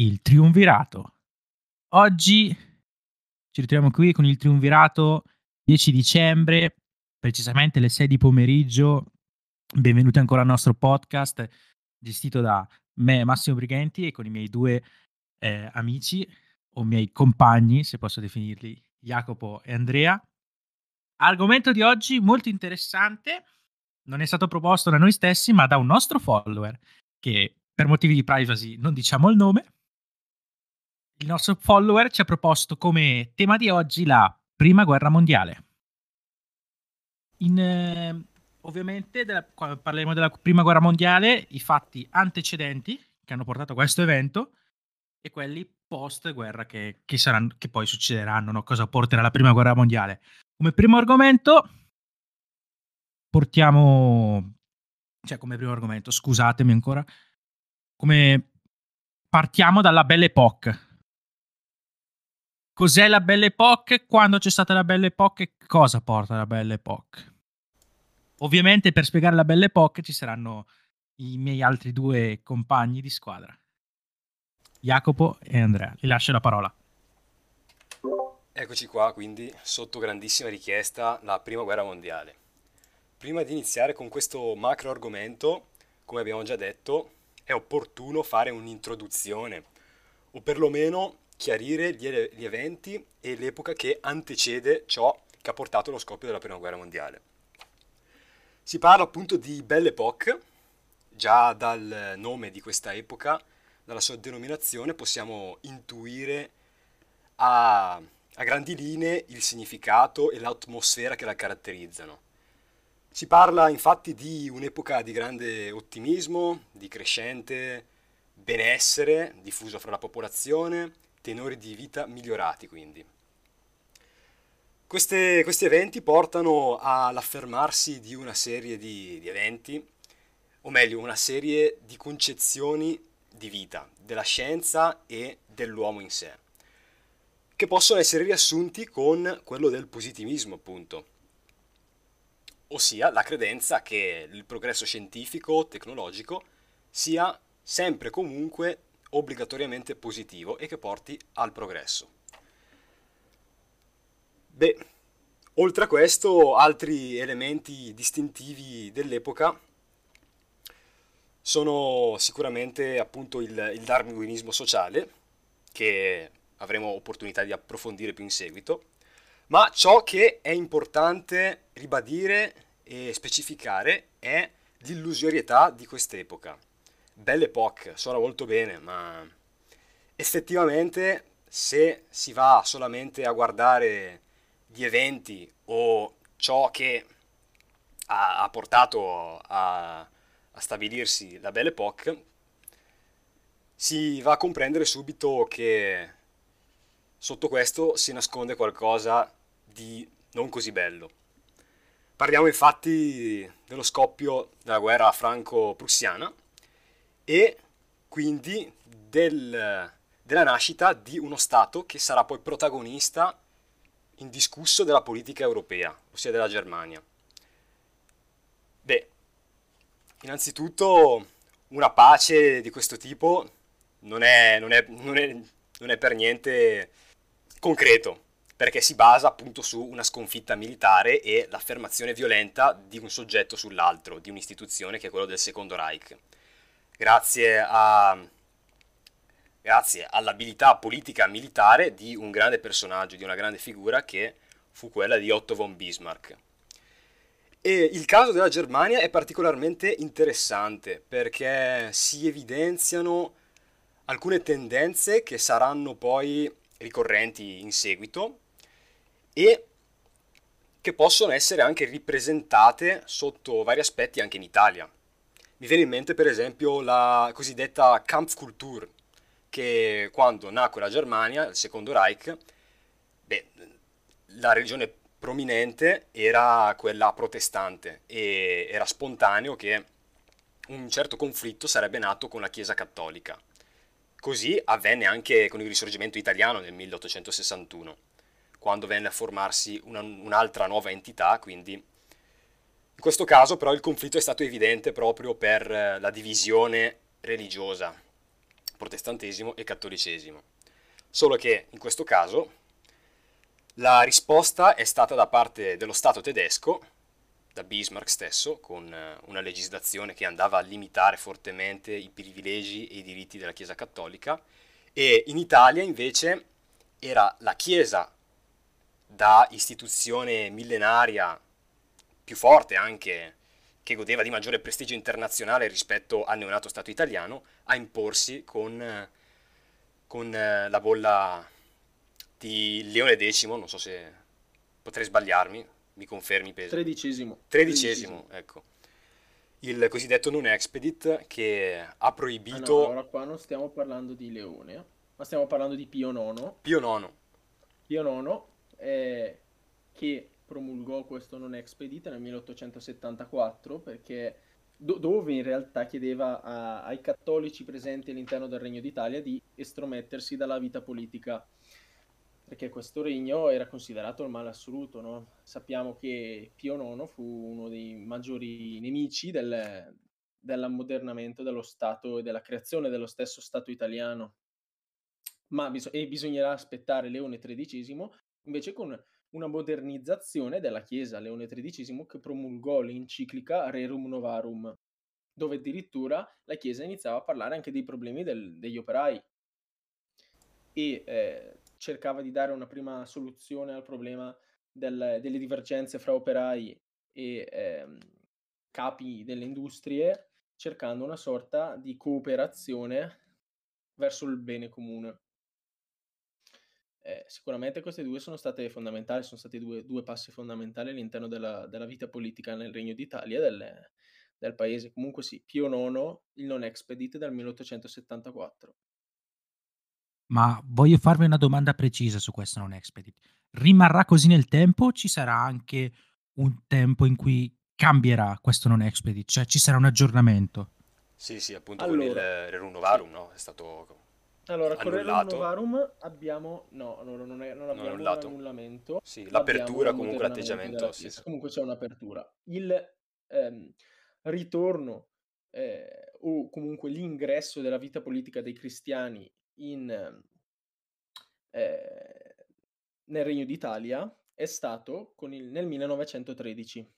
Il Triunvirato. Oggi ci ritroviamo qui con Il Triunvirato, 10 dicembre, precisamente alle 6 di pomeriggio. Benvenuti ancora al nostro podcast, gestito da me, Massimo Brighenti, e con i miei due amici, o miei compagni, se posso definirli, Jacopo e Andrea. Argomento di oggi molto interessante, non è stato proposto da noi stessi, ma da un nostro follower, che per motivi di privacy non diciamo il nome. Il nostro follower ci ha proposto come tema di oggi la Prima Guerra Mondiale. Ovviamente parleremo della Prima Guerra Mondiale, i fatti antecedenti che hanno portato a questo evento e quelli post-guerra che poi succederanno, no? Cosa porterà la Prima Guerra Mondiale. Come primo argomento partiamo dalla Belle Époque. Cos'è la Belle Époque? Quando c'è stata la Belle Époque? Cosa porta la Belle Époque? Ovviamente per spiegare la Belle Époque ci saranno i miei altri due compagni di squadra, Jacopo e Andrea. Vi lascio la parola. Eccoci qua, quindi, sotto grandissima richiesta, la Prima Guerra Mondiale. Prima di iniziare con questo macro argomento, come abbiamo già detto, è opportuno fare un'introduzione, o perlomeno chiarire gli eventi e l'epoca che antecede ciò che ha portato allo scoppio della Prima Guerra Mondiale. Si parla appunto di Belle Époque. Già dal nome di questa epoca, dalla sua denominazione, possiamo intuire a grandi linee il significato e l'atmosfera che la caratterizzano. Si parla infatti di un'epoca di grande ottimismo, di crescente benessere diffuso fra la popolazione, tenori di vita migliorati quindi. Questi eventi portano all'affermarsi di una serie di eventi, o meglio una serie di concezioni di vita, della scienza e dell'uomo in sé, che possono essere riassunti con quello del positivismo, appunto, ossia la credenza che il progresso scientifico, tecnologico sia sempre comunque obbligatoriamente positivo e che porti al progresso. Beh, oltre a questo, altri elementi distintivi dell'epoca sono sicuramente appunto il darwinismo sociale, che avremo opportunità di approfondire più in seguito, ma ciò che è importante ribadire e specificare è l'illusorietà di quest'epoca. Belle Époque suona molto bene, ma effettivamente se si va solamente a guardare gli eventi o ciò che ha portato a stabilirsi la Belle Époque, si va a comprendere subito che sotto questo si nasconde qualcosa di non così bello. Parliamo infatti dello scoppio della guerra franco-prussiana e quindi della nascita di uno Stato che sarà poi protagonista indiscusso della politica europea, ossia della Germania. Beh, innanzitutto una pace di questo tipo non è per niente concreto, perché si basa appunto su una sconfitta militare e l'affermazione violenta di un soggetto sull'altro, di un'istituzione che è quella del Secondo Reich. Grazie all'abilità politica militare di un grande personaggio, di una grande figura che fu quella di Otto von Bismarck. E il caso della Germania è particolarmente interessante perché si evidenziano alcune tendenze che saranno poi ricorrenti in seguito e che possono essere anche ripresentate sotto vari aspetti anche in Italia. Mi viene in mente per esempio la cosiddetta Kampfkultur, che quando nacque la Germania, il Secondo Reich, la religione prominente era quella protestante e era spontaneo che un certo conflitto sarebbe nato con la Chiesa Cattolica. Così avvenne anche con il risorgimento italiano nel 1861, quando venne a formarsi un'altra nuova entità, quindi in questo caso però il conflitto è stato evidente proprio per la divisione religiosa, protestantesimo e cattolicesimo. Solo che in questo caso la risposta è stata da parte dello Stato tedesco, da Bismarck stesso, con una legislazione che andava a limitare fortemente i privilegi e i diritti della Chiesa cattolica, e in Italia invece era la Chiesa, da istituzione millenaria più forte anche, che godeva di maggiore prestigio internazionale rispetto al neonato Stato italiano, a imporsi con la bolla di Leone X, non so se potrei sbagliarmi, mi confermi peso. Tredicesimo, ecco. Il cosiddetto non expedit, che ha proibito... allora qua non stiamo parlando di Leone, ma stiamo parlando di Pio Nono, che promulgò questo non expedit nel 1874, perché dove in realtà chiedeva ai cattolici presenti all'interno del Regno d'Italia di estromettersi dalla vita politica, perché questo regno era considerato il male assoluto, no? Sappiamo che Pio Nono fu uno dei maggiori nemici dell'ammodernamento dello Stato e della creazione dello stesso Stato italiano, ma bisognerà aspettare Leone XIII invece con una modernizzazione della Chiesa. Leone XIII che promulgò l'enciclica Rerum Novarum, dove addirittura la Chiesa iniziava a parlare anche dei problemi degli operai e cercava di dare una prima soluzione al problema delle divergenze fra operai e capi delle industrie, cercando una sorta di cooperazione verso il bene comune. Sicuramente queste due sono state fondamentali, sono stati due passi fondamentali all'interno della vita politica nel Regno d'Italia, del paese. Comunque sì, Pio IX, il non expedit dal 1874. Ma voglio farvi una domanda precisa su questo non expedit. Rimarrà così nel tempo o ci sarà anche un tempo in cui cambierà questo non expedit? Cioè ci sarà un aggiornamento? Sì, appunto, allora, con il Rerum Novarum, no? È stato... allora, con il Rerum Novarum abbiamo... no, non abbiamo l'annullamento. Sì, l'apertura, comunque l'atteggiamento. Sì. Comunque c'è un'apertura. Il ritorno o comunque l'ingresso della vita politica dei cristiani nel Regno d'Italia è stato nel 1913,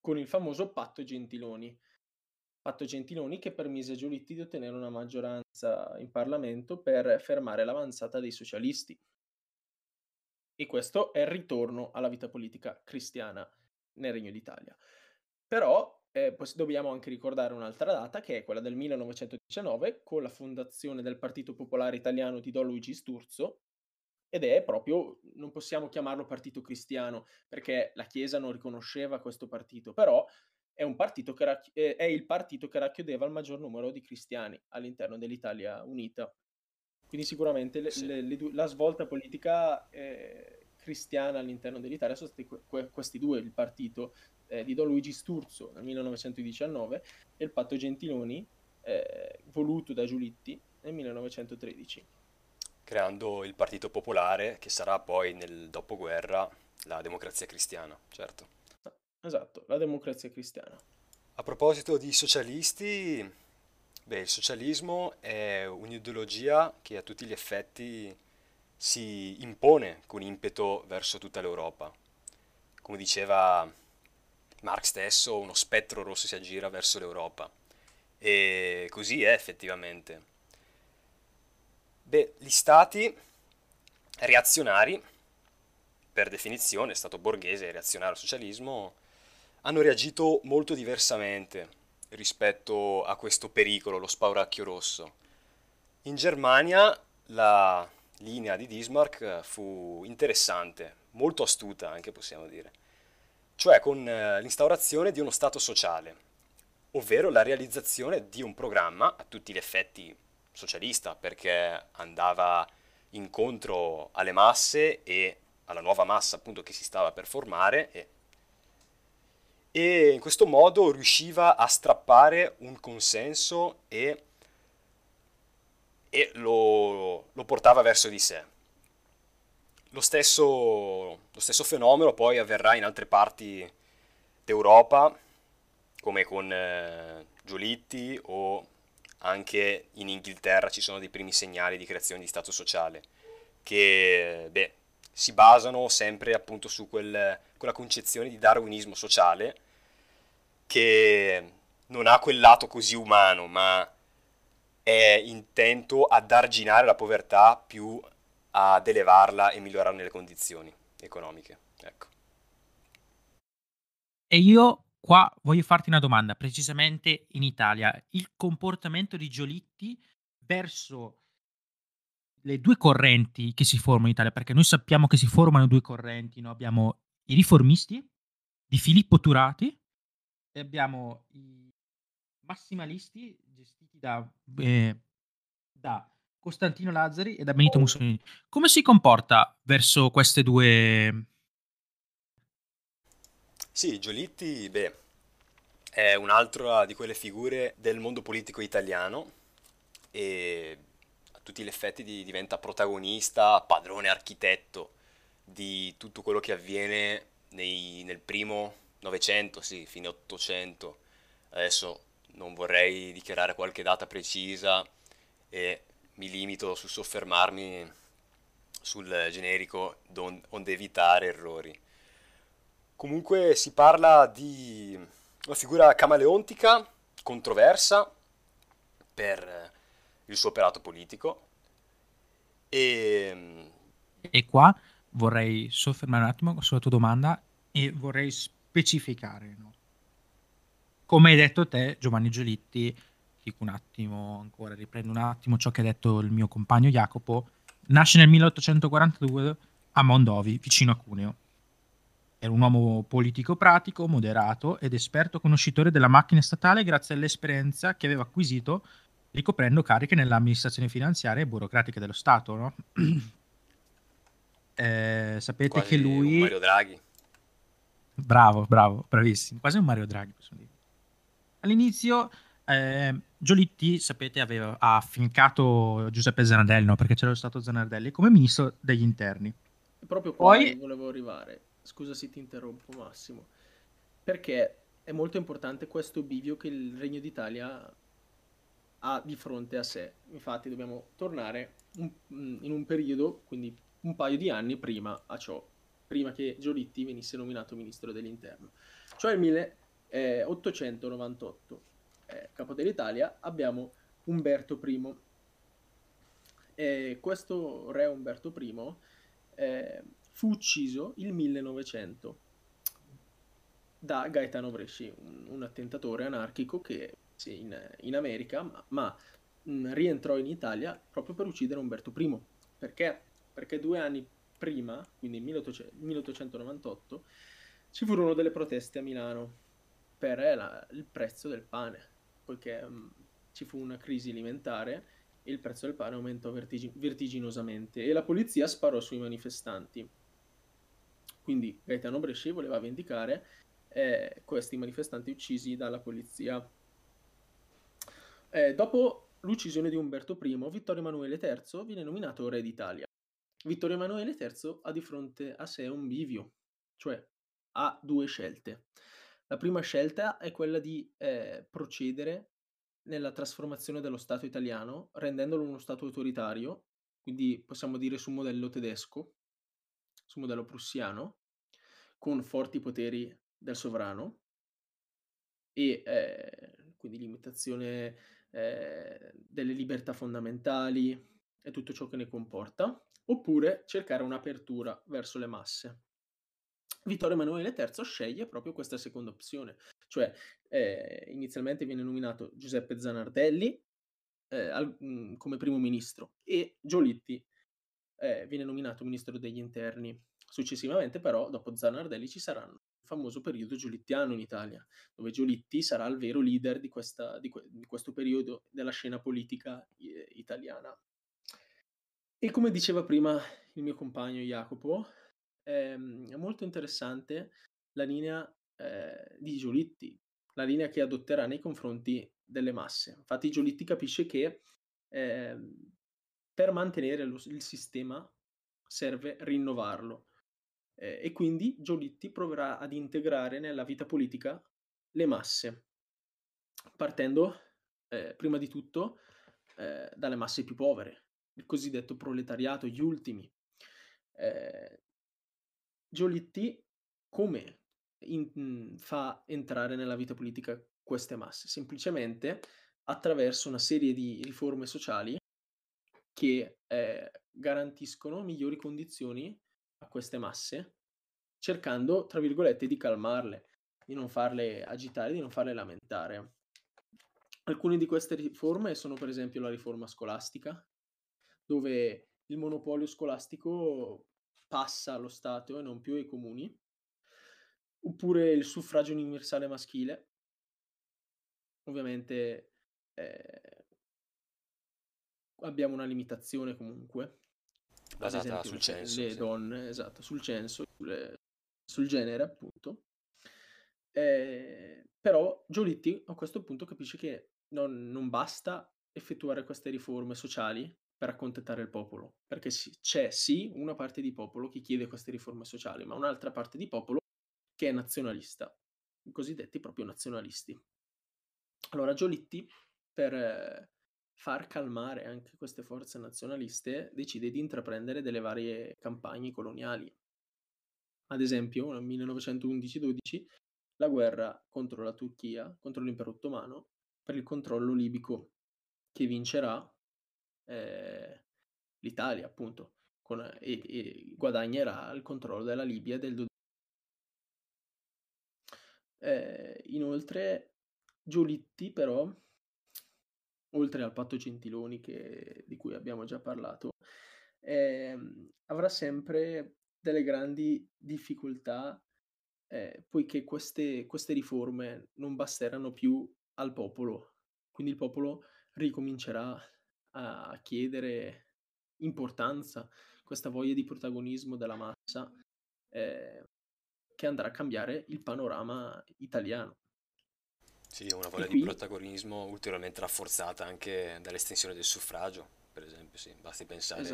con il famoso Patto Gentiloni che permise a Giolitti di ottenere una maggioranza in Parlamento per fermare l'avanzata dei socialisti. E questo è il ritorno alla vita politica cristiana nel Regno d'Italia. Però dobbiamo anche ricordare un'altra data, che è quella del 1919, con la fondazione del Partito Popolare Italiano di Don Luigi Sturzo, ed è proprio, non possiamo chiamarlo partito cristiano, perché la Chiesa non riconosceva questo partito, però è un partito è il partito che racchiudeva il maggior numero di cristiani all'interno dell'Italia Unita. Quindi sicuramente la svolta politica cristiana all'interno dell'Italia sono stati questi due, il partito di Don Luigi Sturzo nel 1919 e il Patto Gentiloni voluto da Giolitti nel 1913. Creando il Partito Popolare, che sarà poi nel dopoguerra la Democrazia Cristiana, certo. Esatto, la Democrazia Cristiana. A proposito di socialisti, il socialismo è un'ideologia che a tutti gli effetti si impone con impeto verso tutta l'Europa. Come diceva Marx stesso, uno spettro rosso si aggira verso l'Europa. E così è effettivamente. Gli stati reazionari, per definizione, stato borghese e reazionario socialismo, hanno reagito molto diversamente rispetto a questo pericolo, lo spauracchio rosso. In Germania la linea di Bismarck fu interessante, molto astuta anche possiamo dire, cioè con l'instaurazione di uno stato sociale, ovvero la realizzazione di un programma a tutti gli effetti socialista, perché andava incontro alle masse e alla nuova massa appunto che si stava per formare, e in questo modo riusciva a strappare un consenso e lo portava verso di sé. Lo stesso fenomeno poi avverrà in altre parti d'Europa, come con Giolitti o anche in Inghilterra ci sono dei primi segnali di creazione di Stato sociale, che si basano sempre appunto su quella concezione di darwinismo sociale, che non ha quel lato così umano, ma è intento ad arginare la povertà più ad elevarla e migliorarne le condizioni economiche. Ecco. E io qua voglio farti una domanda, precisamente in Italia. Il comportamento di Giolitti verso le due correnti che si formano in Italia, perché noi sappiamo che si formano due correnti, no? Abbiamo i riformisti di Filippo Turati e abbiamo i massimalisti gestiti da Costantino Lazzari e da Benito Mussolini. Come si comporta verso queste due? Sì, Giolitti, è un'altra di quelle figure del mondo politico italiano e a tutti gli effetti diventa protagonista, padrone, architetto di tutto quello che avviene nel primo Novecento, sì, fine Ottocento. Adesso non vorrei dichiarare qualche data precisa e mi limito su soffermarmi sul generico onde evitare errori. Comunque si parla di una figura camaleontica, controversa per il suo operato politico. E qua vorrei soffermare un attimo sulla tua domanda e vorrei specificare, no? Come hai detto te, Giovanni Giolitti, dico un attimo ancora, riprendo un attimo ciò che ha detto il mio compagno Jacopo, nasce nel 1842 a Mondovi, vicino a Cuneo. Era un uomo politico pratico, moderato ed esperto conoscitore della macchina statale grazie all'esperienza che aveva acquisito ricoprendo cariche nell'amministrazione finanziaria e burocratica dello Stato, no? Sapete quasi che lui... un Mario Draghi. Bravo, bravissimo. Quasi un Mario Draghi, posso dire. All'inizio Giolitti, sapete, ha affincato Giuseppe Zanardelli, no? Perché c'era lo Stato Zanardelli, come ministro degli interni. Proprio poi volevo arrivare. Scusa se ti interrompo, Massimo, perché è molto importante questo bivio che il Regno d'Italia ha di fronte a sé. Infatti dobbiamo tornare in un periodo, quindi un paio di anni prima a ciò, prima che Giolitti venisse nominato ministro dell'interno. Cioè il 1898, capo dell'Italia, abbiamo Umberto I. E questo re Umberto I... fu ucciso il 1900 da Gaetano Bresci, un attentatore anarchico che sì, in America, ma rientrò in Italia proprio per uccidere Umberto I. Perché? Perché 2 anni prima, quindi nel 1898, ci furono delle proteste a Milano per il prezzo del pane, poiché ci fu una crisi alimentare e il prezzo del pane aumentò vertiginosamente e la polizia sparò sui manifestanti. Quindi Gaetano Bresci voleva vendicare questi manifestanti uccisi dalla polizia. Dopo l'uccisione di Umberto I, Vittorio Emanuele III viene nominato re d'Italia. Vittorio Emanuele III ha di fronte a sé un bivio, cioè ha 2 scelte. La prima scelta è quella di procedere nella trasformazione dello Stato italiano, rendendolo uno Stato autoritario, quindi possiamo dire su modello tedesco, su modello prussiano, con forti poteri del sovrano e quindi limitazione delle libertà fondamentali e tutto ciò che ne comporta, oppure cercare un'apertura verso le masse. Vittorio Emanuele III sceglie proprio questa seconda opzione, cioè inizialmente viene nominato Giuseppe Zanardelli come primo ministro e Giolitti viene nominato ministro degli interni. Successivamente però, dopo Zanardelli, ci sarà il famoso periodo giolittiano in Italia, dove Giolitti sarà il vero leader di questo periodo della scena politica italiana. E come diceva prima il mio compagno Jacopo, è molto interessante la linea di Giolitti, la linea che adotterà nei confronti delle masse. Infatti Giolitti capisce che per mantenere il sistema serve rinnovarlo e quindi Giolitti proverà ad integrare nella vita politica le masse, partendo prima di tutto dalle masse più povere, il cosiddetto proletariato, gli ultimi. Giolitti come fa entrare nella vita politica queste masse? Semplicemente attraverso una serie di riforme sociali che garantiscono migliori condizioni a queste masse, cercando, tra virgolette, di calmarle, di non farle agitare, di non farle lamentare. Alcune di queste riforme sono per esempio la riforma scolastica, dove il monopolio scolastico passa allo Stato e non più ai comuni, oppure il suffragio universale maschile, ovviamente abbiamo una limitazione comunque, basata sul censo, le donne, esatto, sul censo, sul genere appunto, però Giolitti a questo punto capisce che non basta effettuare queste riforme sociali per accontentare il popolo, perché c'è sì una parte di popolo che chiede queste riforme sociali, ma un'altra parte di popolo che è nazionalista, i cosiddetti proprio nazionalisti. Allora Giolitti, per far calmare anche queste forze nazionaliste, decide di intraprendere delle varie campagne coloniali. Ad esempio nel 1911-12 la guerra contro la Turchia, contro l'impero ottomano, per il controllo libico, che vincerà l'Italia appunto, e guadagnerà il controllo della Libia del 12. Inoltre Giolitti però, oltre al patto Gentiloni di cui abbiamo già parlato, avrà sempre delle grandi difficoltà, poiché queste riforme non basteranno più al popolo, quindi il popolo ricomincerà a chiedere importanza, questa voglia di protagonismo della massa che andrà a cambiare il panorama italiano. Sì, una voglia di protagonismo ulteriormente rafforzata anche dall'estensione del suffragio, per esempio, sì, basti pensare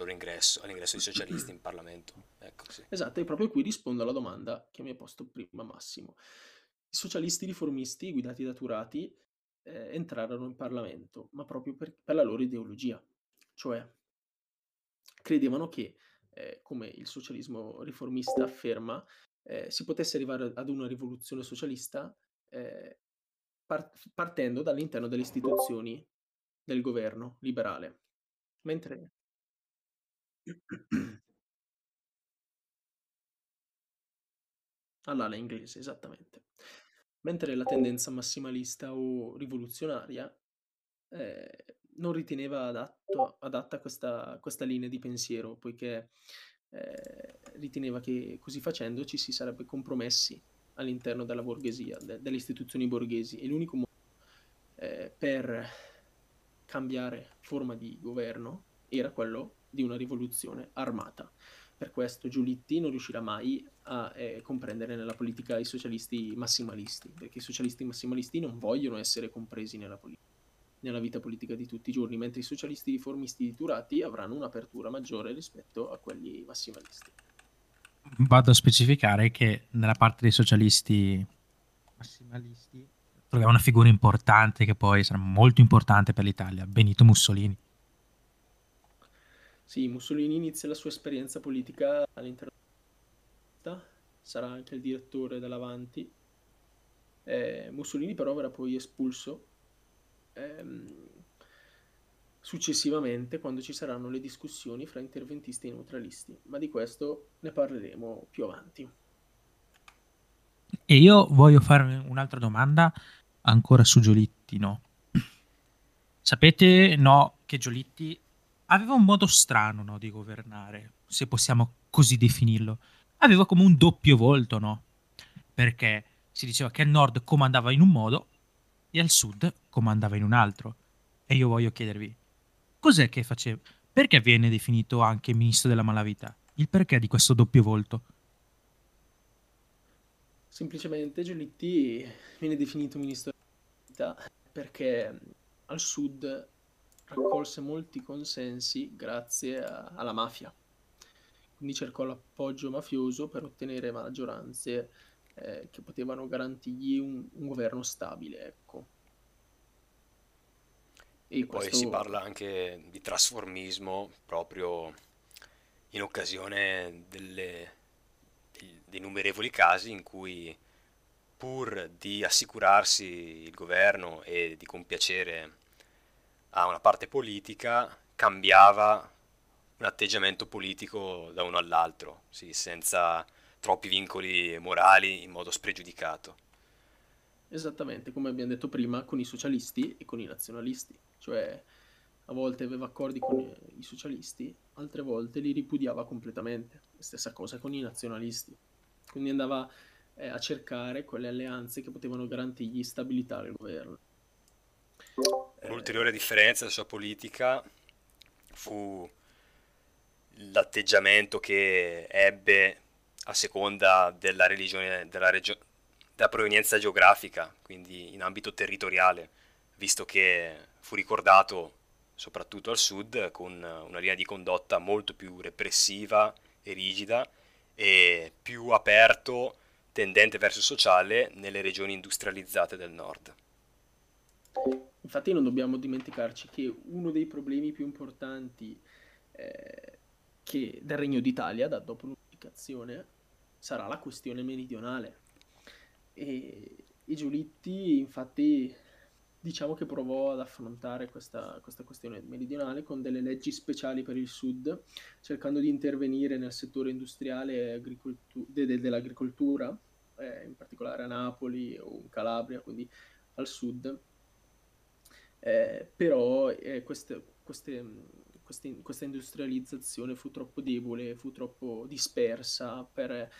all'ingresso dei socialisti in Parlamento. Ecco, sì. Esatto, e proprio qui rispondo alla domanda che mi ha posto prima Massimo. I socialisti riformisti, guidati da Turati, entrarono in Parlamento, ma proprio per la loro ideologia, cioè credevano che, come il socialismo riformista afferma, si potesse arrivare ad una rivoluzione socialista partendo dall'interno delle istituzioni del governo liberale, mentre all'ala inglese, esattamente, mentre la tendenza massimalista o rivoluzionaria non riteneva adatta questa linea di pensiero, poiché riteneva che così facendo ci si sarebbe compromessi all'interno della borghesia, delle istituzioni borghesi, e l'unico modo per cambiare forma di governo era quello di una rivoluzione armata. Per questo Giolitti non riuscirà mai a comprendere nella politica i socialisti massimalisti, perché i socialisti massimalisti non vogliono essere compresi nella vita politica di tutti i giorni, mentre i socialisti riformisti di Turati avranno un'apertura maggiore rispetto a quelli massimalisti. Vado a specificare che nella parte dei socialisti massimalisti troviamo una figura importante che poi sarà molto importante per l'Italia, Benito Mussolini. Sì, Mussolini inizia la sua esperienza politica all'interno della sarà anche il direttore dell'Avanti. Mussolini però verrà poi espulso successivamente, quando ci saranno le discussioni fra interventisti e neutralisti, ma di questo ne parleremo più avanti. E io voglio fare un'altra domanda ancora su Giolitti, no? Sapete, no, che Giolitti aveva un modo strano, no, di governare, se possiamo così definirlo. Aveva come un doppio volto, no? Perché si diceva che al nord comandava in un modo e al sud comandava in un altro. E io voglio chiedervi, cos'è che faceva? Perché viene definito anche ministro della malavita? Il perché di questo doppio volto? Semplicemente Giolitti viene definito ministro della malavita perché al sud raccolse molti consensi grazie alla mafia. Quindi cercò l'appoggio mafioso per ottenere maggioranze che potevano garantirgli un governo stabile, ecco. E poi questo... si parla anche di trasformismo proprio in occasione dei innumerevoli casi in cui, pur di assicurarsi il governo e di compiacere a una parte politica, cambiava un atteggiamento politico da uno all'altro, sì, senza troppi vincoli morali, in modo spregiudicato. Esattamente, come abbiamo detto prima, con i socialisti e con i nazionalisti. Cioè, a volte aveva accordi con i socialisti, altre volte li ripudiava completamente. Stessa cosa con i nazionalisti. Quindi andava a cercare quelle alleanze che potevano garantirgli stabilità al governo. Un'ulteriore differenza della sua politica fu l'atteggiamento che ebbe a seconda della religione, della provenienza geografica, quindi in ambito territoriale, visto che fu ricordato soprattutto al sud con una linea di condotta molto più repressiva e rigida e più aperto, tendente verso il sociale, nelle regioni industrializzate del nord. Infatti non dobbiamo dimenticarci che uno dei problemi più importanti del Regno d'Italia da dopo l'unificazione sarà la questione meridionale, e Giolitti infatti diciamo che provò ad affrontare questa questione meridionale con delle leggi speciali per il sud, cercando di intervenire nel settore industriale dell'agricoltura, in particolare a Napoli o in Calabria, quindi al sud, però questa industrializzazione fu troppo debole, fu troppo dispersa per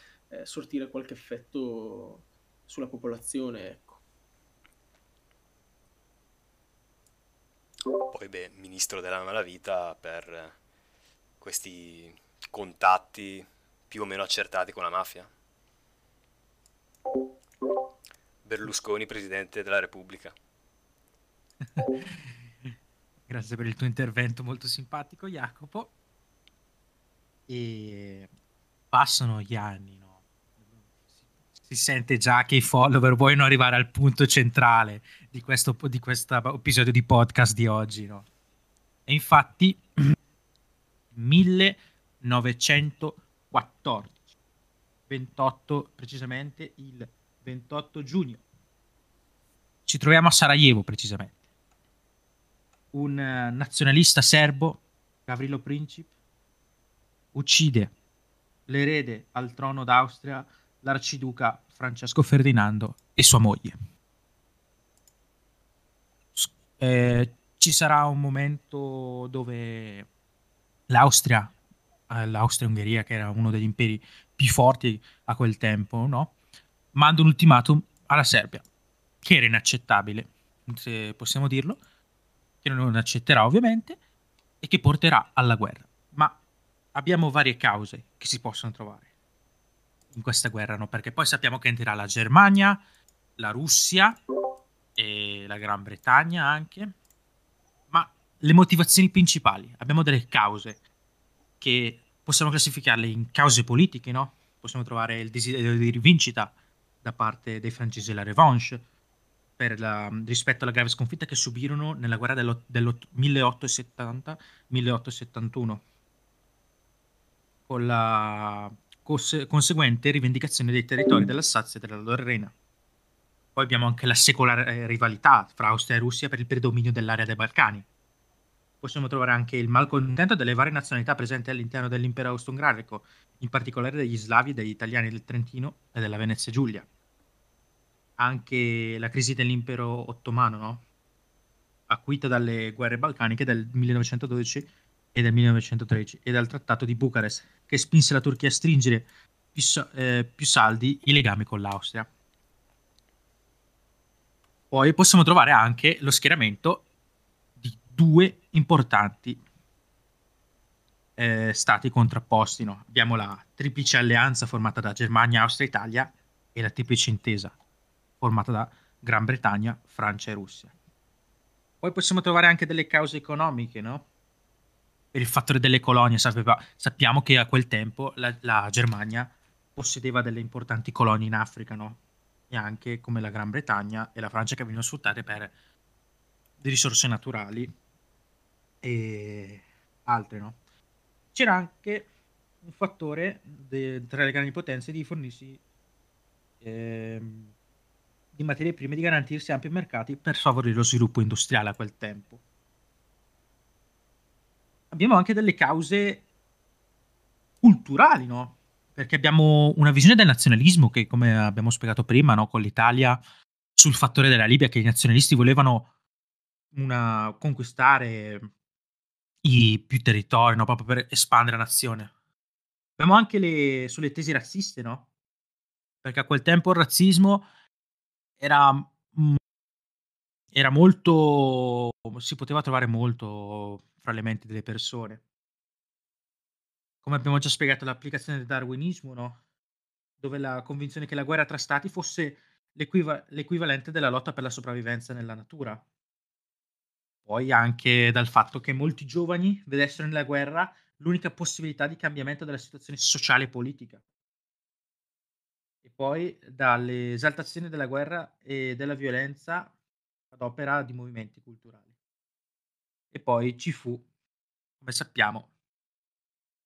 sortire qualche effetto sulla popolazione, ecco. Poi, ministro della malavita per questi contatti più o meno accertati con la mafia. Berlusconi, presidente della Repubblica. Grazie per il tuo intervento molto simpatico, Jacopo. E passano gli anni, no? Si sente già che i follower vogliono arrivare al punto centrale di questo episodio di podcast di oggi, no? E infatti 1914, 28 precisamente, il 28 giugno, ci troviamo a Sarajevo precisamente. Un nazionalista serbo, Gavrilo Princip, uccide l'erede al trono d'Austria, l'arciduca Francesco Ferdinando, e sua moglie. Ci sarà un momento dove l'Austria-Ungheria, che era uno degli imperi più forti a quel tempo, no? Manda un ultimatum alla Serbia, che era inaccettabile, se possiamo dirlo, che non accetterà ovviamente e che porterà alla guerra. Ma abbiamo varie cause che si possono trovare in questa guerra, no? Perché poi sappiamo che entrerà la Germania, la Russia e la Gran Bretagna anche, ma le motivazioni principali, abbiamo delle cause che possiamo classificarle in cause politiche, no? Possiamo trovare il desiderio di rivincita da parte dei francesi, la revanche rispetto alla grave sconfitta che subirono nella guerra del 1870-1871, con la conseguente rivendicazione dei territori dell'Alsazia e della Lorena. Poi abbiamo anche la secolare rivalità fra Austria e Russia per il predominio dell'area dei Balcani. Possiamo trovare anche il malcontento delle varie nazionalità presenti all'interno dell'impero austro-ungarico, in particolare degli slavi, degli italiani del Trentino e della Venezia Giulia. Anche la crisi dell'impero ottomano, no? Acuita dalle guerre balcaniche del 1912 e del 1913 e dal trattato di Bucarest, che spinse la Turchia a stringere più saldi i legami con l'Austria. Poi possiamo trovare anche lo schieramento di due importanti stati contrapposti, no? Abbiamo la triplice alleanza formata da Germania, Austria e Italia, e la triplice intesa formata da Gran Bretagna, Francia e Russia. Poi possiamo trovare anche delle cause economiche, no? Per il fattore delle colonie, sappiamo che a quel tempo la Germania possedeva delle importanti colonie in Africa, no? E anche come la Gran Bretagna e la Francia, che venivano sfruttate per di risorse naturali e altre, no? C'era anche un fattore tra le grandi potenze di fornirsi di materie prime, di garantirsi ampi mercati per favorire lo sviluppo industriale a quel tempo. Abbiamo anche delle cause culturali, no? Perché abbiamo una visione del nazionalismo che, come abbiamo spiegato prima, no? Con l'Italia, sul fattore della Libia, che i nazionalisti volevano conquistare i più territori, no? Proprio per espandere la nazione. Abbiamo anche sulle tesi razziste, no? Perché a quel tempo il razzismo era molto, si poteva trovare molto fra le menti delle persone. Come abbiamo già spiegato, l'applicazione del darwinismo, no? Dove la convinzione che la guerra tra stati fosse l'equivalente della lotta per la sopravvivenza nella natura. Poi anche dal fatto che molti giovani vedessero nella guerra l'unica possibilità di cambiamento della situazione sociale e politica. E poi dall'esaltazione della guerra e della violenza ad opera di movimenti culturali. E poi ci fu, come sappiamo,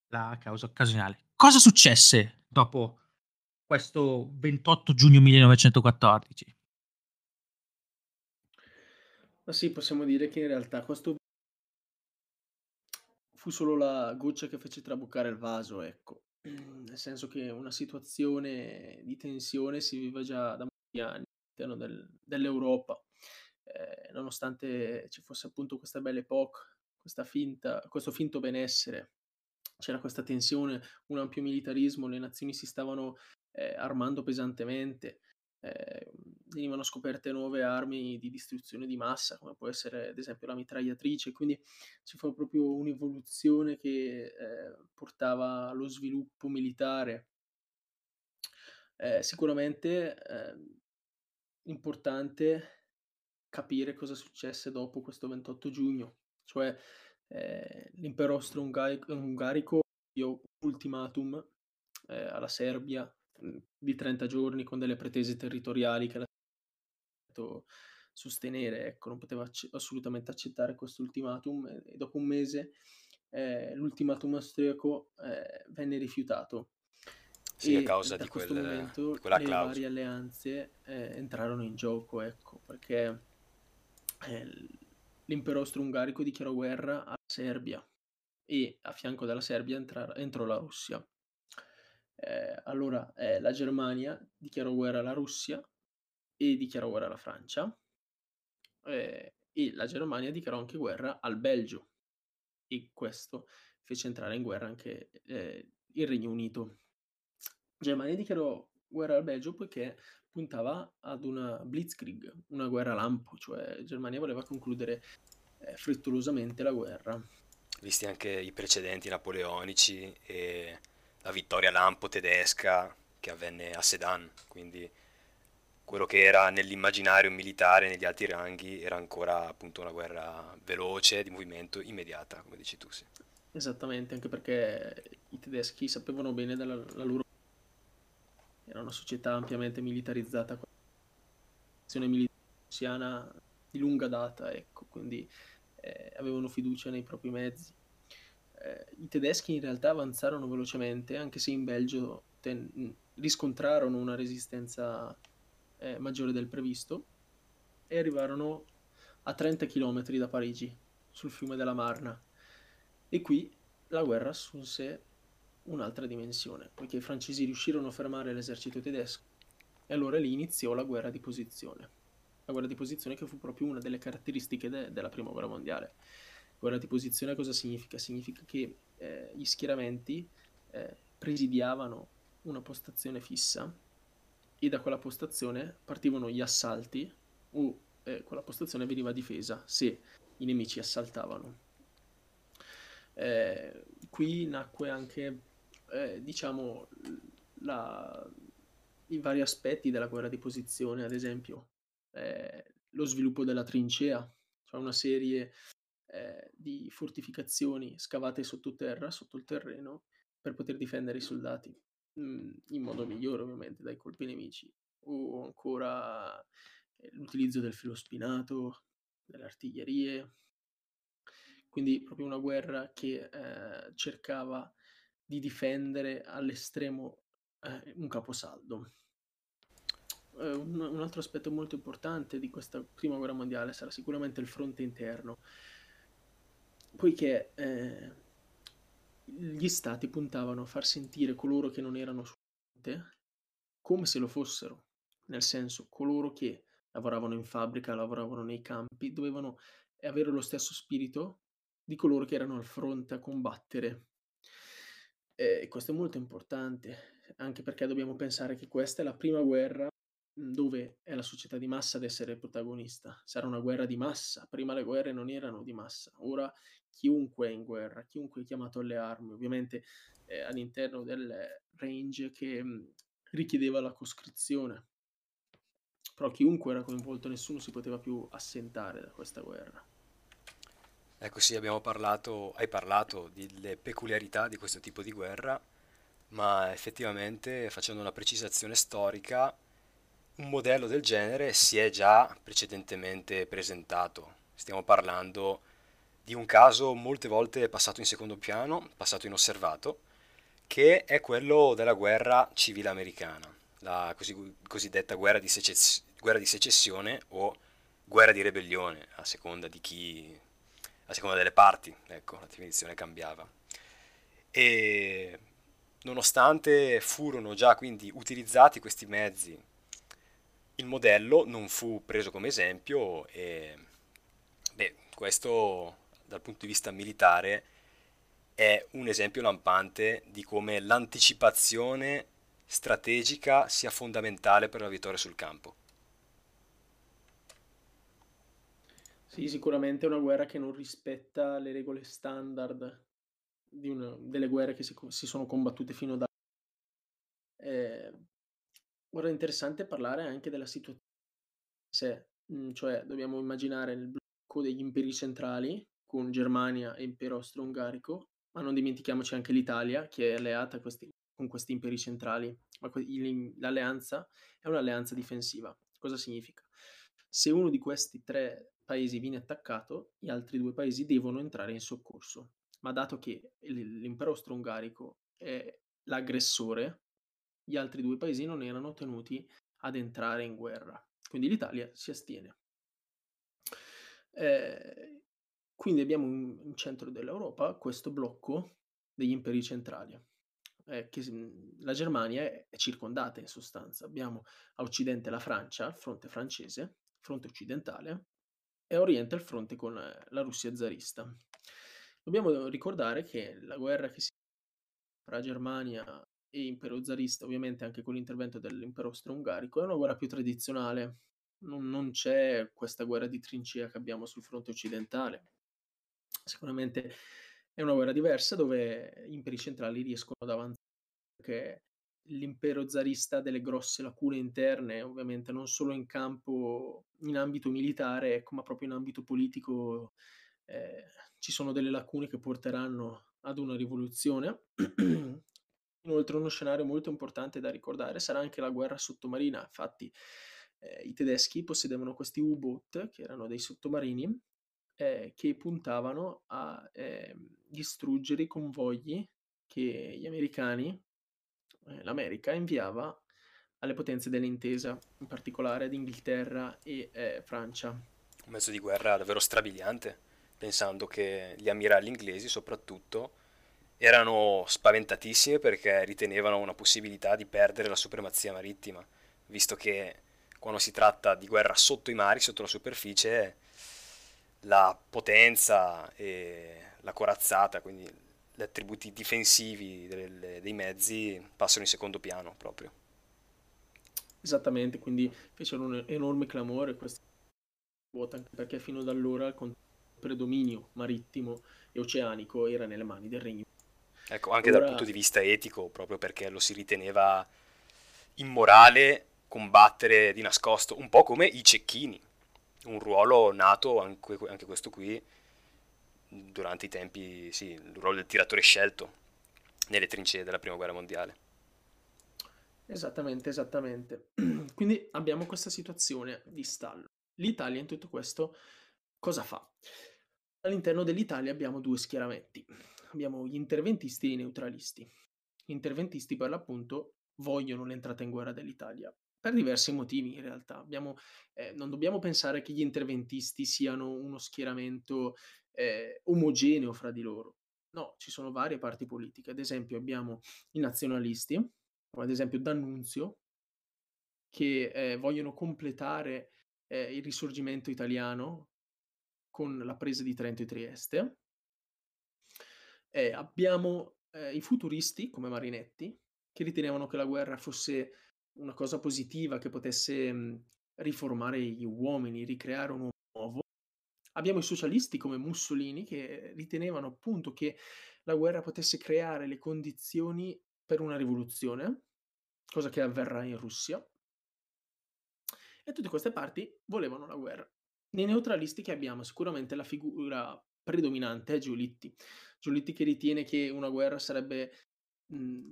la causa occasionale. Cosa successe dopo questo 28 giugno 1914? Ma sì, possiamo dire che in realtà questo fu solo la goccia che fece traboccare il vaso, ecco. Nel senso che una situazione di tensione si vive già da molti anni all'interno dell'Europa, nonostante ci fosse appunto questa Belle Époque, questo finto benessere, c'era questa tensione, un ampio militarismo, le nazioni si stavano armando pesantemente, venivano scoperte nuove armi di distruzione di massa, come può essere ad esempio la mitragliatrice, quindi ci fu proprio un'evoluzione che portava allo sviluppo militare. Sicuramente importante capire cosa successe dopo questo 28 giugno, cioè l'impero austro-ungarico dio un ultimatum alla Serbia di 30 giorni con delle pretese territoriali che la poteva sostenere, ecco, non poteva assolutamente accettare questo ultimatum e dopo un mese l'ultimatum austriaco venne rifiutato. Sì, e a causa di questo momento di le varie alleanze entrarono in gioco, ecco, perché l'impero austro-ungarico dichiarò guerra alla Serbia e a fianco della Serbia entrò la Russia. Allora la Germania dichiarò guerra alla Russia e dichiarò guerra alla Francia e la Germania dichiarò anche guerra al Belgio e questo fece entrare in guerra anche il Regno Unito. Germania dichiarò guerra al Belgio poiché puntava ad una blitzkrieg, una guerra lampo, cioè Germania voleva concludere frettolosamente la guerra. Visti anche i precedenti napoleonici e la vittoria lampo tedesca che avvenne a Sedan, quindi quello che era nell'immaginario militare negli alti ranghi era ancora appunto una guerra veloce, di movimento, immediata, come dici tu. Sì. Esattamente, anche perché i tedeschi sapevano bene della loro... Era una società ampiamente militarizzata, con un'azione militare russiana di lunga data, ecco, quindi avevano fiducia nei propri mezzi. I tedeschi in realtà avanzarono velocemente, anche se in Belgio riscontrarono una resistenza maggiore del previsto e arrivarono a 30 km da Parigi, sul fiume della Marna. E qui la guerra assunse un'altra dimensione, poiché i francesi riuscirono a fermare l'esercito tedesco e allora lì iniziò la guerra di posizione. La guerra di posizione che fu proprio una delle caratteristiche della Prima Guerra Mondiale. Guerra di posizione cosa significa? Significa che gli schieramenti presidiavano una postazione fissa e da quella postazione partivano gli assalti o quella postazione veniva difesa se i nemici assaltavano. Qui nacque anche, diciamo, i vari aspetti della guerra di posizione, ad esempio lo sviluppo della trincea, cioè una serie di fortificazioni scavate sottoterra, sotto il terreno, per poter difendere i soldati in modo migliore ovviamente dai colpi nemici, o ancora l'utilizzo del filo spinato, delle artiglierie, quindi proprio una guerra che cercava di difendere all'estremo un caposaldo. Un altro aspetto molto importante di questa prima guerra mondiale sarà sicuramente il fronte interno, poiché gli stati puntavano a far sentire coloro che non erano sul fronte come se lo fossero, nel senso, coloro che lavoravano in fabbrica, lavoravano nei campi, dovevano avere lo stesso spirito di coloro che erano al fronte a combattere. E questo è molto importante, anche perché dobbiamo pensare che questa è la prima guerra dove è la società di massa ad essere protagonista. Sarà una guerra di massa, prima le guerre non erano di massa, ora chiunque è in guerra, chiunque è chiamato alle armi, ovviamente all'interno del range che richiedeva la coscrizione, però chiunque era coinvolto, nessuno si poteva più assentare da questa guerra. Ecco, sì, hai parlato delle peculiarità di questo tipo di guerra, ma effettivamente, facendo una precisazione storica, un modello del genere si è già precedentemente presentato. Stiamo parlando di un caso molte volte passato in secondo piano, passato inosservato, che è quello della guerra civile americana, la cosiddetta guerra di secessione o guerra di ribellione, a seconda delle parti, ecco, la definizione cambiava. E nonostante furono già quindi utilizzati questi mezzi, il modello non fu preso come esempio e questo dal punto di vista militare è un esempio lampante di come l'anticipazione strategica sia fondamentale per la vittoria sul campo. Sì, sicuramente è una guerra che non rispetta le regole standard di delle guerre che si sono combattute fino da... Ora è interessante parlare anche della situazione in sé, cioè dobbiamo immaginare il blocco degli imperi centrali con Germania e impero austro-ungarico, ma non dimentichiamoci anche l'Italia che è alleata con questi imperi centrali, ma l'alleanza è un'alleanza difensiva. Cosa significa? Se uno di questi tre paesi viene attaccato, gli altri due paesi devono entrare in soccorso, ma dato che l'impero austro-ungarico è l'aggressore, gli altri due paesi non erano tenuti ad entrare in guerra, quindi l'Italia si astiene. Quindi abbiamo in centro dell'Europa questo blocco degli imperi centrali, la Germania è circondata in sostanza. Abbiamo a occidente la Francia, il fronte francese, il fronte occidentale, e a oriente il fronte con la Russia zarista. Dobbiamo ricordare che la guerra che si tra Germania e impero zarista, ovviamente anche con l'intervento dell'impero austro-ungarico, è una guerra più tradizionale, non c'è questa guerra di trincea che abbiamo sul fronte occidentale. Sicuramente è una guerra diversa dove gli imperi centrali riescono ad avanzare, perché l'impero zarista ha delle grosse lacune interne, ovviamente non solo in ambito militare, ecco, ma proprio in ambito politico ci sono delle lacune che porteranno ad una rivoluzione. Inoltre uno scenario molto importante da ricordare sarà anche la guerra sottomarina. Infatti i tedeschi possedevano questi U-boat, che erano dei sottomarini, che puntavano a distruggere i convogli che gli americani, l'America, inviava alle potenze dell'intesa, in particolare ad Inghilterra e Francia. Un mezzo di guerra davvero strabiliante, pensando che gli ammiragli inglesi soprattutto erano spaventatissime perché ritenevano una possibilità di perdere la supremazia marittima, visto che quando si tratta di guerra sotto i mari, sotto la superficie, la potenza e la corazzata, quindi gli attributi difensivi dei mezzi, passano in secondo piano proprio. Esattamente, quindi fecero un enorme clamore questa quota, anche perché fino ad allora il predominio marittimo e oceanico era nelle mani del Regno. Ecco, anche dal punto di vista etico, proprio perché lo si riteneva immorale combattere di nascosto, un po' come i cecchini, un ruolo nato anche questo qui durante i tempi, sì, il ruolo del tiratore scelto nelle trincee della prima guerra mondiale. Esattamente. Quindi abbiamo questa situazione di stallo. L'Italia in tutto questo Cosa fa? All'interno dell'Italia abbiamo due schieramenti. Abbiamo gli interventisti e i neutralisti. Gli interventisti, per l'appunto, vogliono l'entrata in guerra dell'Italia. Per diversi motivi, in realtà. Non dobbiamo pensare che gli interventisti siano uno schieramento omogeneo fra di loro. No, ci sono varie parti politiche. Ad esempio abbiamo i nazionalisti, come ad esempio D'Annunzio, che vogliono completare il risorgimento italiano con la presa di Trento e Trieste. Abbiamo i futuristi, come Marinetti, che ritenevano che la guerra fosse una cosa positiva, che potesse riformare gli uomini, ricreare un uomo nuovo. Abbiamo i socialisti come Mussolini, che ritenevano appunto che la guerra potesse creare le condizioni per una rivoluzione, cosa che avverrà in Russia. E tutte queste parti volevano la guerra. Nei neutralisti che abbiamo sicuramente la figura predominante è Giolitti. Giolitti che ritiene che una guerra sarebbe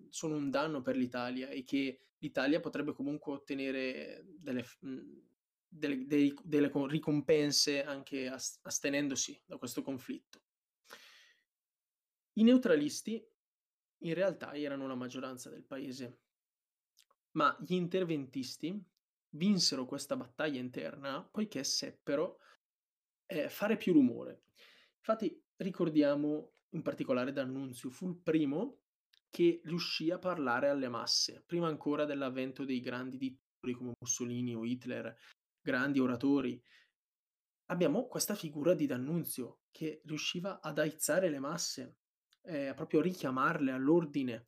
solo un danno per l'Italia e che l'Italia potrebbe comunque ottenere delle ricompense anche astenendosi da questo conflitto. I neutralisti in realtà erano la maggioranza del paese, ma gli interventisti vinsero questa battaglia interna poiché seppero fare più rumore. Infatti ricordiamo in particolare D'Annunzio, fu il primo che riuscì a parlare alle masse, prima ancora dell'avvento dei grandi dittatori come Mussolini o Hitler, grandi oratori. Abbiamo questa figura di D'Annunzio che riusciva ad aizzare le masse, a proprio richiamarle all'ordine.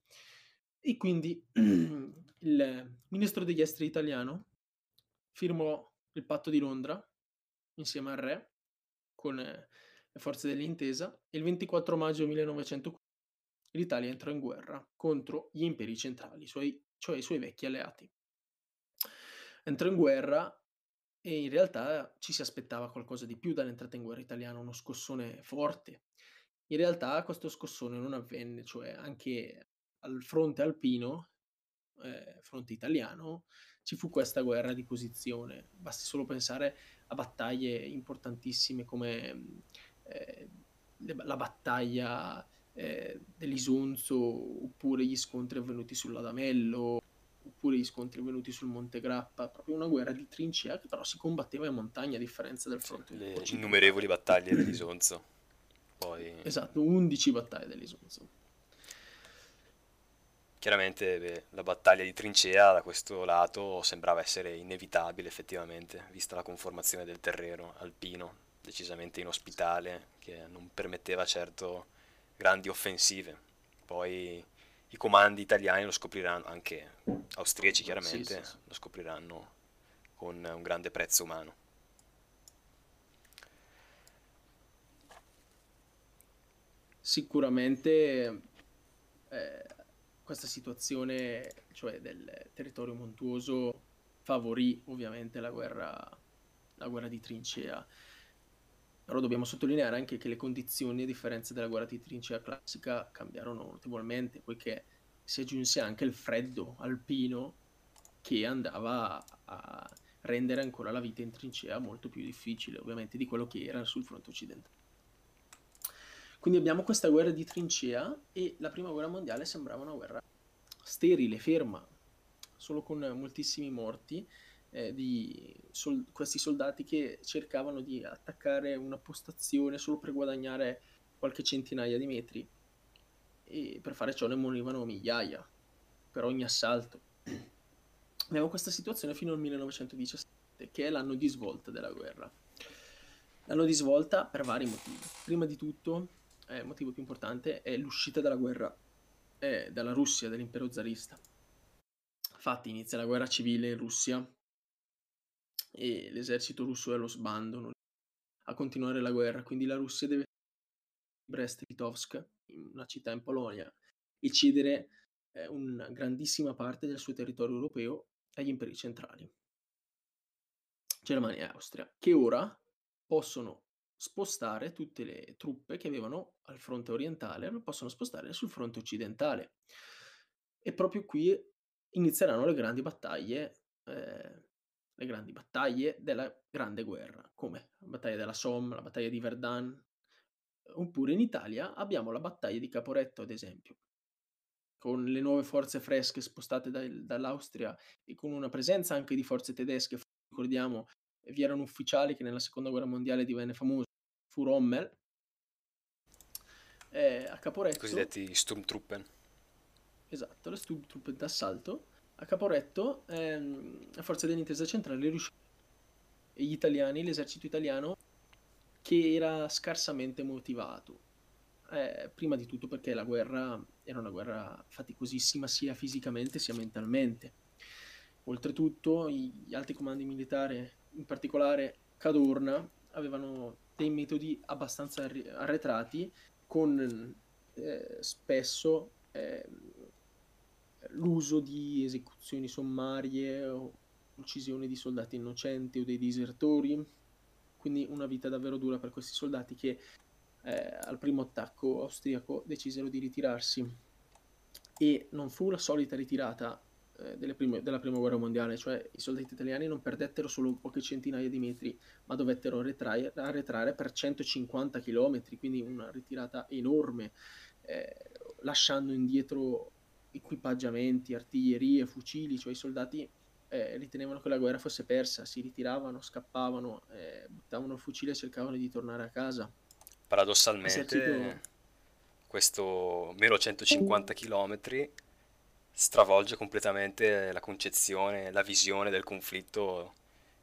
E quindi il ministro degli esteri italiano firmò il patto di Londra insieme al re con le forze dell'intesa e il 24 maggio 1915 l'Italia entrò in guerra contro gli imperi centrali, cioè i suoi vecchi alleati. Entrò in guerra e in realtà ci si aspettava qualcosa di più dall'entrata in guerra italiana, uno scossone forte. In realtà questo scossone non avvenne, cioè anche al fronte alpino, fronte italiano, ci fu questa guerra di posizione. Basti solo pensare a battaglie importantissime come la battaglia dell'Isonzo, oppure gli scontri avvenuti sull'Adamello, oppure gli scontri avvenuti sul Monte Grappa. Proprio una guerra di trincea che però si combatteva in montagna, a differenza del fronte. Le innumerevoli battaglie dell'Isonzo. Poi... Esatto, 11 battaglie dell'Isonzo. Chiaramente la battaglia di trincea da questo lato sembrava essere inevitabile effettivamente, vista la conformazione del terreno alpino, decisamente inospitale, che non permetteva certo grandi offensive. Poi i comandi italiani lo scopriranno, anche austriaci chiaramente, sì. Lo scopriranno con un grande prezzo umano. Sicuramente... Questa situazione, cioè del territorio montuoso, favorì ovviamente la guerra di trincea. Però dobbiamo sottolineare anche che le condizioni, a differenza della guerra di trincea classica, cambiarono notevolmente, poiché si aggiunse anche il freddo alpino che andava a rendere ancora la vita in trincea molto più difficile, ovviamente, di quello che era sul fronte occidentale. Quindi abbiamo questa guerra di trincea e la prima guerra mondiale sembrava una guerra sterile, ferma, solo con moltissimi morti di questi soldati che cercavano di attaccare una postazione solo per guadagnare qualche centinaia di metri, e per fare ciò ne morivano migliaia per ogni assalto. Abbiamo questa situazione fino al 1917, che è l'anno di svolta della guerra. L'anno di svolta per vari motivi. Prima di tutto... il motivo più importante è l'uscita dalla guerra dalla Russia, dall'impero zarista. Infatti inizia la guerra civile in Russia e l'esercito russo è allo sbando, non a continuare la guerra, quindi la Russia deve Brest-Litovsk, una città in Polonia, e cedere una grandissima parte del suo territorio europeo agli imperi centrali, Germania e Austria, che ora possono spostare tutte le truppe che avevano al fronte orientale, lo possono spostare sul fronte occidentale. E proprio qui inizieranno le grandi battaglie le grandi battaglie della Grande Guerra, come la battaglia della Somme, la battaglia di Verdun, oppure in Italia abbiamo la battaglia di Caporetto, ad esempio, con le nuove forze fresche spostate dall'Austria e con una presenza anche di forze tedesche. Ricordiamo, vi era un ufficiale che nella Seconda Guerra Mondiale divenne famoso, fu Rommel, a Caporetto... I cosiddetti Sturmtruppen. Esatto, le Sturmtruppen d'assalto. A Caporetto le forze dell'intesa centrale riuscirono, e gli italiani, l'esercito italiano, che era scarsamente motivato, prima di tutto perché la guerra era una guerra faticosissima sia fisicamente sia mentalmente. Oltretutto gli alti comandi militari, in particolare Cadorna, avevano dei metodi abbastanza arretrati, con spesso l'uso di esecuzioni sommarie o uccisioni di soldati innocenti o dei disertori, quindi una vita davvero dura per questi soldati che al primo attacco austriaco decisero di ritirarsi. E non fu la solita ritirata della Prima Guerra Mondiale, cioè i soldati italiani non perdettero solo poche centinaia di metri, ma dovettero arretrare per 150 km, quindi una ritirata enorme, lasciando indietro equipaggiamenti, artiglierie, fucili. Cioè i soldati ritenevano che la guerra fosse persa, si ritiravano, scappavano, buttavano il fucile e cercavano di tornare a casa. Paradossalmente questo mero 150 km stravolge completamente la concezione, la visione del conflitto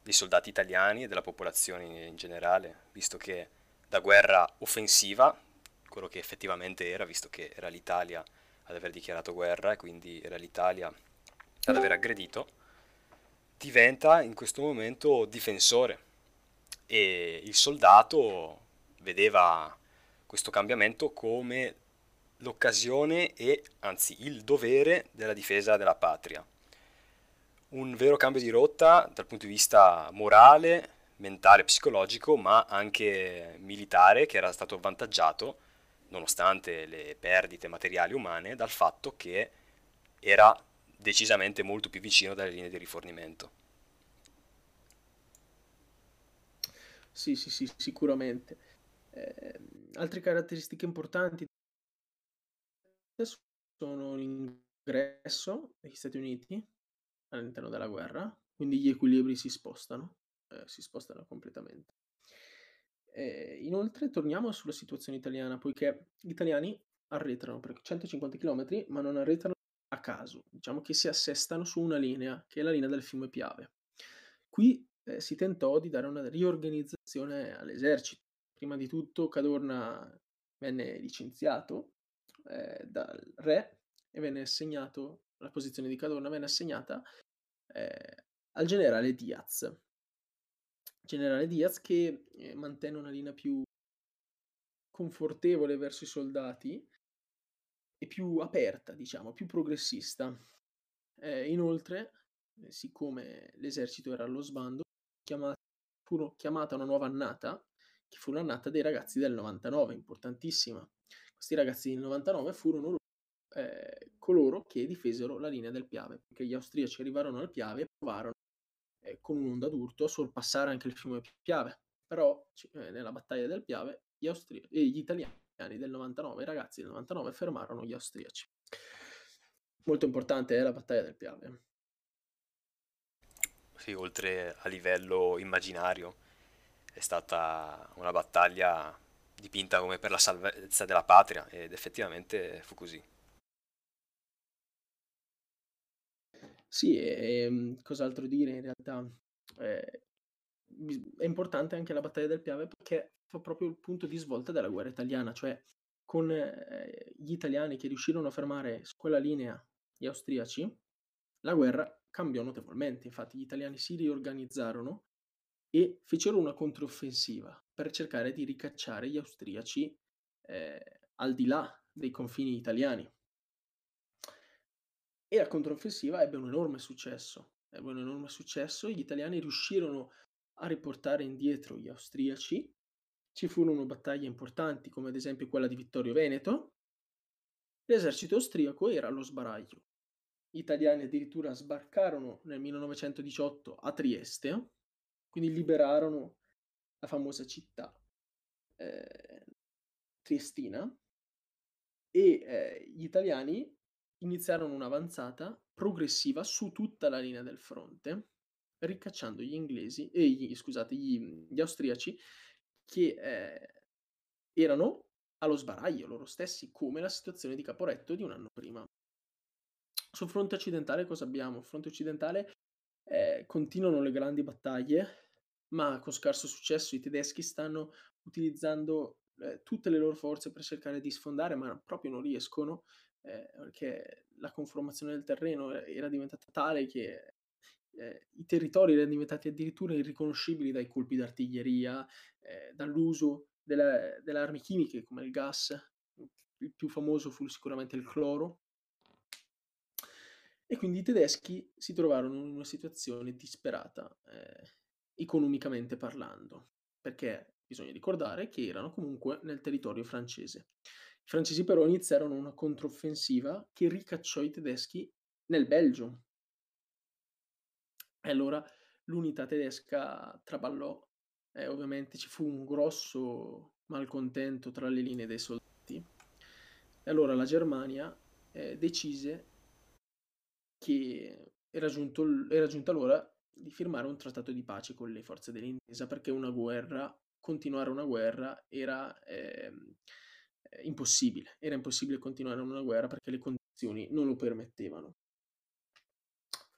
dei soldati italiani e della popolazione in generale, visto che da guerra offensiva, quello che effettivamente era, visto che era l'Italia ad aver dichiarato guerra e quindi era l'Italia ad aver aggredito, diventa in questo momento difensore, e il soldato vedeva questo cambiamento come l'occasione e anzi il dovere della difesa della patria. Un vero cambio di rotta dal punto di vista morale, mentale, psicologico, ma anche militare, che era stato avvantaggiato, nonostante le perdite materiali umane, dal fatto che era decisamente molto più vicino dalle linee di rifornimento. Sì, sicuramente. Altre caratteristiche importanti sono l'ingresso degli Stati Uniti all'interno della guerra, quindi gli equilibri si spostano completamente. Inoltre torniamo sulla situazione italiana, poiché gli italiani arretrano per 150 km, ma non arretrano a caso, diciamo che si assestano su una linea, che è la linea del fiume Piave. Qui si tentò di dare una riorganizzazione all'esercito. Prima di tutto Cadorna venne licenziato dal re e la posizione di Cadorna venne assegnata al generale Diaz. Generale Diaz che mantenne una linea più confortevole verso i soldati e più aperta, diciamo, più progressista. Inoltre, siccome l'esercito era allo sbando, fu chiamata una nuova annata, che fu l'annata dei ragazzi del 99, importantissima. Questi ragazzi del 99 furono coloro che difesero la linea del Piave, perché gli austriaci arrivarono al Piave e provarono con un'onda d'urto a sorpassare anche il fiume Piave, però nella battaglia del Piave gli italiani del 99, i ragazzi del 99 fermarono gli austriaci. Molto importante è la battaglia del Piave. Sì, oltre a livello immaginario è stata una battaglia dipinta come per la salvezza della patria, ed effettivamente fu così. Sì, e cos'altro dire, in realtà è importante anche la battaglia del Piave perché fa proprio il punto di svolta della guerra italiana, cioè con gli italiani che riuscirono a fermare su quella linea gli austriaci, la guerra cambiò notevolmente. Infatti gli italiani si riorganizzarono e fecero una controffensiva per cercare di ricacciare gli austriaci al di là dei confini italiani. E la controffensiva ebbe un enorme successo, gli italiani riuscirono a riportare indietro gli austriaci. Ci furono battaglie importanti, come ad esempio quella di Vittorio Veneto. L'esercito austriaco era allo sbaraglio, italiani addirittura sbarcarono nel 1918 a Trieste, quindi liberarono la famosa città triestina, e gli italiani iniziarono un'avanzata progressiva su tutta la linea del fronte, ricacciando gli inglesi e gli austriaci, che erano allo sbaraglio loro stessi, come la situazione di Caporetto di un anno prima. Sul fronte occidentale cosa abbiamo? Fronte occidentale continuano le grandi battaglie, ma con scarso successo. I tedeschi stanno utilizzando tutte le loro forze per cercare di sfondare, ma proprio non riescono, perché la conformazione del terreno era diventata tale che i territori erano diventati addirittura irriconoscibili dai colpi d'artiglieria, dall'uso delle armi chimiche come il gas. Il più famoso fu sicuramente il cloro, e quindi i tedeschi si trovarono in una situazione disperata economicamente parlando, perché bisogna ricordare che erano comunque nel territorio francese. I francesi però iniziarono una controffensiva che ricacciò i tedeschi nel Belgio. E allora l'unità tedesca traballò, ovviamente ci fu un grosso malcontento tra le linee dei soldati, e allora la Germania decise che era giunta l'ora di firmare un trattato di pace con le forze dell'intesa, perché continuare una guerra era impossibile. Era impossibile continuare una guerra perché le condizioni non lo permettevano.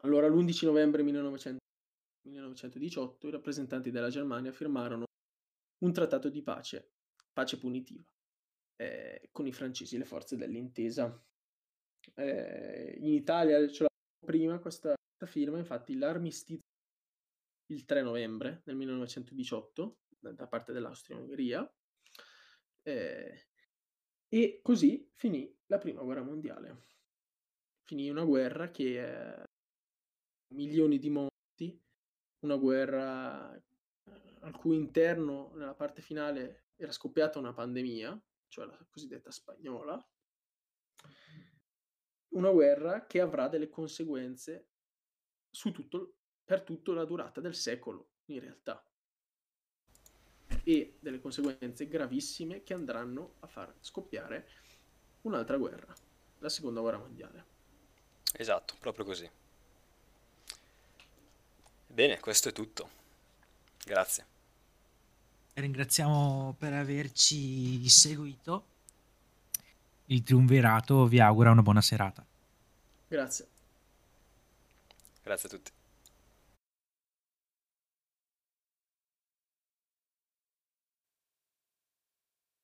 Allora, l'11 novembre 1918 i rappresentanti della Germania firmarono un trattato di pace punitiva, con i francesi e le forze dell'intesa. In Italia ce l'avevamo prima questa firma, infatti l'armistizio il 3 novembre del 1918 da parte dell'Austria-Ungheria, e così finì la prima guerra mondiale. Finì una guerra che milioni di morti, una guerra al cui interno, nella parte finale, era scoppiata una pandemia, cioè la cosiddetta spagnola, una guerra che avrà delle conseguenze per tutta la durata del secolo, in realtà, e delle conseguenze gravissime che andranno a far scoppiare un'altra guerra, la seconda guerra mondiale. Esatto, proprio così. Bene, questo è tutto. Grazie. Ringraziamo per averci seguito. Il Triunvirato vi augura una buona serata. Grazie. Grazie a tutti.